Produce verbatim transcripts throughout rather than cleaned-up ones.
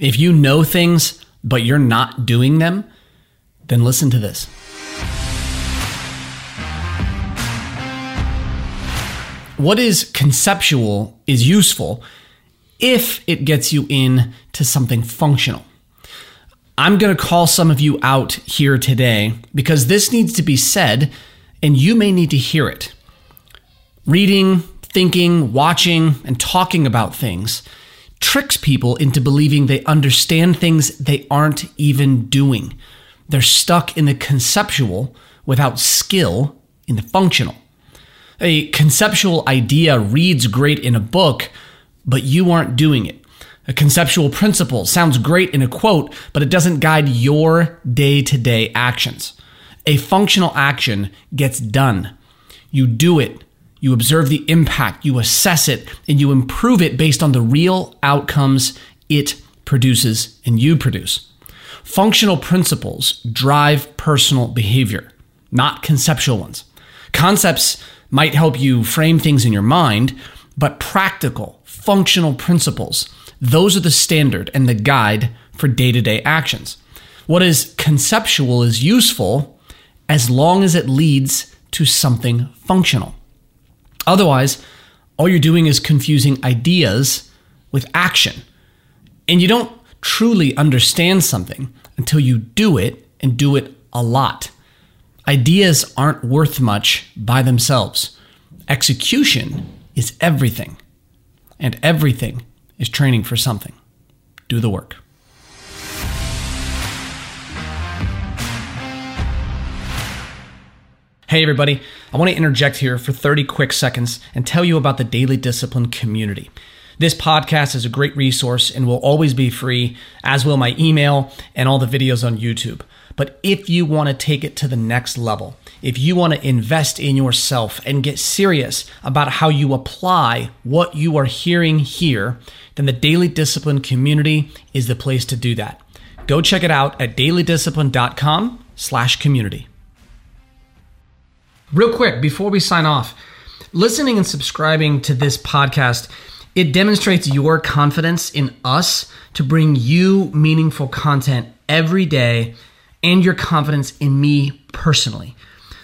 If you know things, but you're not doing them, then listen to this. What is conceptual is useful if it gets you in to something functional. I'm going to call some of you out here today because this needs to be said and you may need to hear it. Reading, thinking, watching, and talking about things tricks people into believing they understand things they aren't even doing. They're stuck in the conceptual without skill in the functional. A conceptual idea reads great in a book, but you aren't doing it. A conceptual principle sounds great in a quote, but it doesn't guide your day-to-day actions. A functional action gets done. You do it. You observe the impact, you assess it, and you improve it based on the real outcomes it produces and you produce. Functional principles drive personal behavior, not conceptual ones. Concepts might help you frame things in your mind, but practical, functional principles, those are the standard and the guide for day-to-day actions. What is conceptual is useful as long as it leads to something functional. Otherwise, all you're doing is confusing ideas with action. And you don't truly understand something until you do it and do it a lot. Ideas aren't worth much by themselves. Execution is everything. And everything is training for something. Do the work. Hey everybody, I want to interject here for thirty quick seconds and tell you about the Daily Discipline community. This podcast is a great resource and will always be free, as will my email and all the videos on YouTube. But if you want to take it to the next level, if you want to invest in yourself and get serious about how you apply what you are hearing here, then the Daily Discipline community is the place to do that. Go check it out at dailydiscipline.com slash community. Real quick, before we sign off, listening and subscribing to this podcast, it demonstrates your confidence in us to bring you meaningful content every day and your confidence in me personally.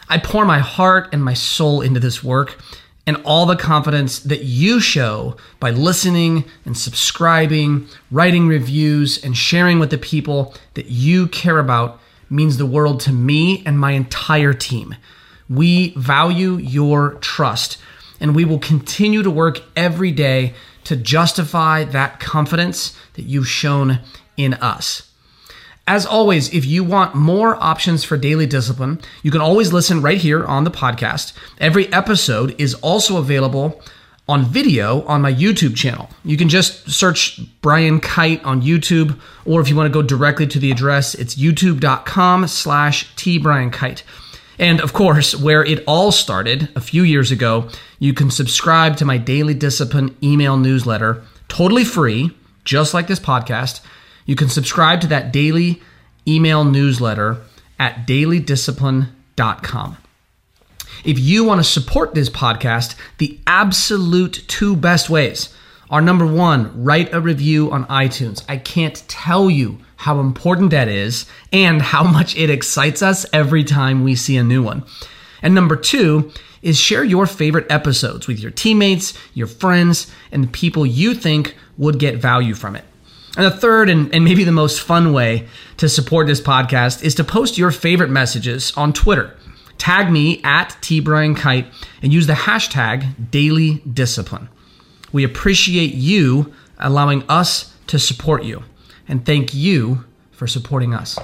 I pour my heart and my soul into this work and all the confidence that you show by listening and subscribing, writing reviews, and sharing with the people that you care about means the world to me and my entire team. We value your trust, and we will continue to work every day to justify that confidence that you've shown in us. As always, if you want more options for Daily Discipline, you can always listen right here on the podcast. Every episode is also available on video on my YouTube channel. You can just search Brian Kite on YouTube, or if you want to go directly to the address, it's youtube.com slash tbriankite. And of course, where it all started a few years ago, you can subscribe to my Daily Discipline email newsletter, totally free, just like this podcast. You can subscribe to that daily email newsletter at daily discipline dot com. If you want to support this podcast, the absolute two best ways are, number one, write a review on iTunes. I can't tell you how important that is, and how much it excites us every time we see a new one. And number two is share your favorite episodes with your teammates, your friends, and the people you think would get value from it. And the third and, and maybe the most fun way to support this podcast is to post your favorite messages on Twitter. Tag me at tbriankite and use the hashtag dailydiscipline. We appreciate you allowing us to support you. And thank you for supporting us.